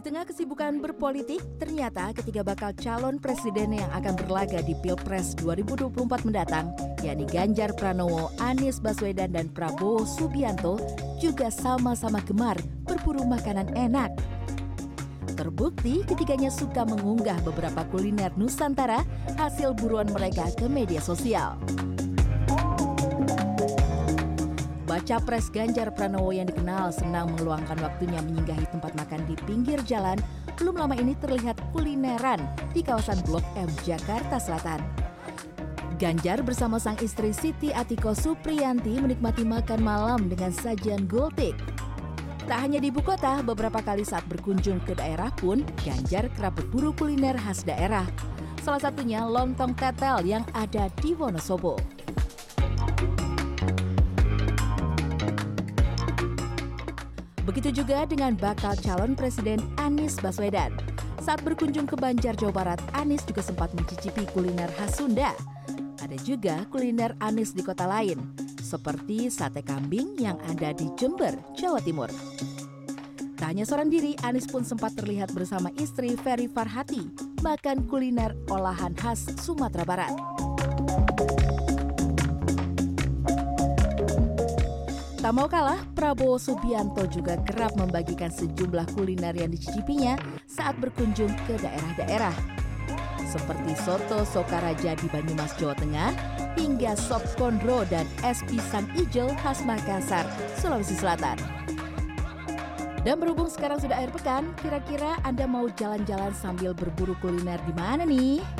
Di tengah kesibukan berpolitik, ternyata ketiga bakal calon presiden yang akan berlaga di Pilpres 2024 mendatang, yakni Ganjar Pranowo, Anies Baswedan, dan Prabowo Subianto, juga sama-sama gemar berburu makanan enak. Terbukti ketiganya suka mengunggah beberapa kuliner Nusantara hasil buruan mereka ke media sosial. Bacapres Ganjar Pranowo yang dikenal senang meluangkan waktunya menyinggahi tempat makan di pinggir jalan, belum lama ini terlihat kulineran di kawasan Blok M, Jakarta Selatan. Ganjar bersama sang istri Siti Atiko Supriyanti menikmati makan malam dengan sajian gultik. Tak hanya di ibu kota, beberapa kali saat berkunjung ke daerah pun, Ganjar kerap berburu kuliner khas daerah. Salah satunya lontong tetel yang ada di Wonosobo. Begitu juga dengan bakal calon presiden Anies Baswedan. Saat berkunjung ke Banjar, Jawa Barat, Anies juga sempat mencicipi kuliner khas Sunda. Ada juga kuliner Anies di kota lain, seperti sate kambing yang ada di Jember, Jawa Timur. Tak hanya seorang diri, Anies pun sempat terlihat bersama istri Ferry Farhati makan kuliner olahan khas Sumatera Barat. Tak mau kalah, Prabowo Subianto juga kerap membagikan sejumlah kuliner yang dicicipinya saat berkunjung ke daerah-daerah, seperti soto Sokaraja di Banyumas, Jawa Tengah, hingga sop kondro dan es pisang ijo khas Makassar, Sulawesi Selatan. Dan berhubung sekarang sudah akhir pekan, kira-kira Anda mau jalan-jalan sambil berburu kuliner di mana nih?